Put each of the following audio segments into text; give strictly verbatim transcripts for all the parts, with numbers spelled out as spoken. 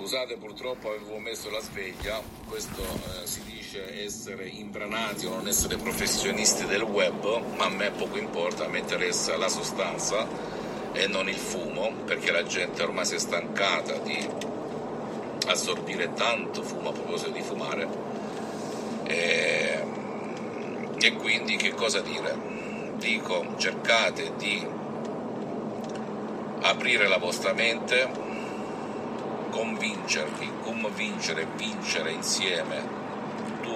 Scusate, purtroppo avevo messo la sveglia. Questo eh, si dice essere imbranati o non essere professionisti del web, ma a me poco importa, a me interessa la sostanza e non il fumo, perché la gente ormai si è stancata di assorbire tanto fumo a proposito di fumare. E, e quindi che cosa dire? Dico, cercate di aprire la vostra mente, convincervi, convincere, vincere insieme tu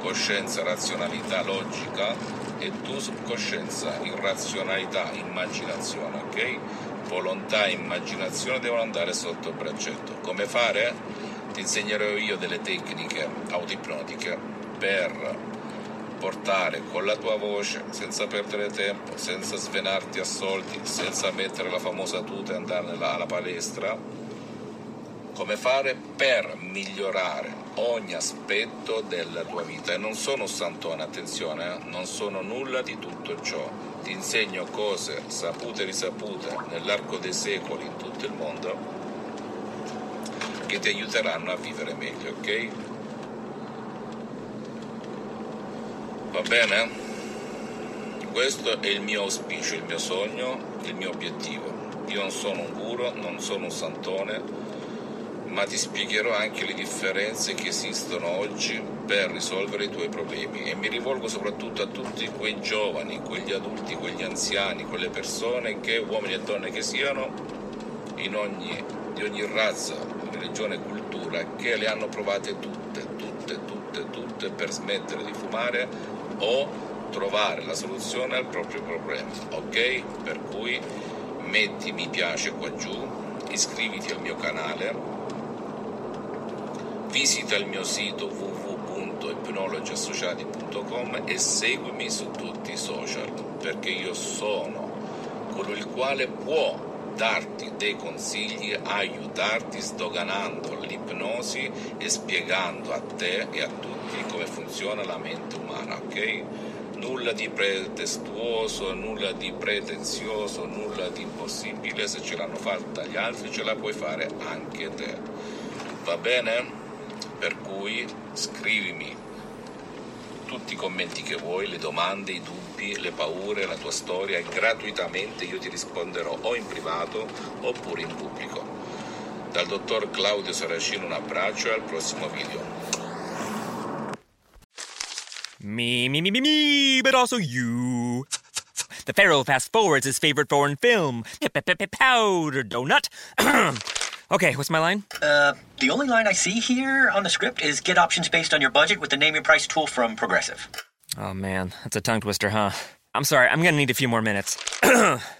coscienza, razionalità, logica e tu subcoscienza, irrazionalità, immaginazione, ok? Volontà e immaginazione devono andare sotto il braccetto. Come fare? Ti insegnerò io delle tecniche autoipnotiche per portare con la tua voce, senza perdere tempo, senza svenarti a soldi, senza mettere la famosa tuta e andare alla palestra, come fare per migliorare ogni aspetto della tua vita. E non sono santone, attenzione, eh? Non sono nulla di tutto ciò. Ti insegno cose sapute e risapute nell'arco dei secoli in tutto il mondo che ti aiuteranno a vivere meglio, ok? Va bene? Questo è il mio auspicio, il mio sogno, il mio obiettivo. Io non sono un guru, non sono un santone, ma ti spiegherò anche le differenze che esistono oggi per risolvere i tuoi problemi. E mi rivolgo soprattutto a tutti quei giovani, quegli adulti, quegli anziani, quelle persone che, uomini e donne che siano, in ogni, di ogni razza, religione e cultura, che le hanno provate tutte, tutte, tutte, tutte per smettere di fumare o trovare la soluzione al proprio problema, ok? Per cui metti mi piace qua giù, iscriviti al mio canale, visita il mio sito w w w punto ipnologiasociali punto com e seguimi su tutti i social, perché io sono colui il quale può darti dei consigli, aiutarti sdoganando l'ipnosi e spiegando a te e a tutti come funziona la mente umana, ok? Nulla di pretestuoso, nulla di pretenzioso, nulla di impossibile. Se ce l'hanno fatta gli altri, ce la puoi fare anche te. Va bene? Per cui scrivimi tutti i commenti che vuoi, le domande, i dubbi, le paure, la tua storia, e gratuitamente io ti risponderò o in privato oppure in pubblico. Dal dottor Claudio Saracino un abbraccio e al prossimo video. Me, me, me, me, me, but also you. The Pharaoh fast forwards his favorite foreign film, Powder Donut. Okay, what's my line? Uh, the only line I see here on the script is get options based on your budget with the Name Your Price tool from Progressive. Oh, man, that's a tongue twister, huh? I'm sorry, I'm going to need a few more minutes.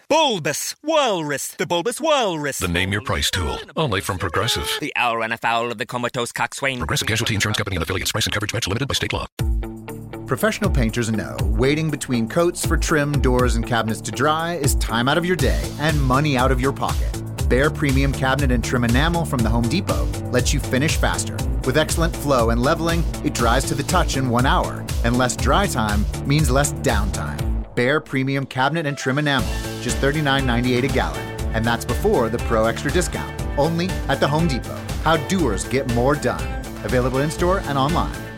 Bulbous Walrus, the Bulbous Walrus. The Name Your Price tool, only from Progressive. The owl ran afoul of the comatose coxswain. Progressive Casualty Insurance Company and affiliates. Price and coverage match limited by state law. Professional painters know waiting between coats for trim, doors, and cabinets to dry is time out of your day and money out of your pocket. Bare Premium Cabinet and Trim Enamel from the Home Depot lets you finish faster. With excellent flow and leveling, it dries to the touch in one hour. And less dry time means less downtime. Bare Premium Cabinet and Trim Enamel, just thirty-nine dollars and ninety-eight cents a gallon. And that's before the Pro Extra discount, only at the Home Depot. How doers get more done. Available in-store and online.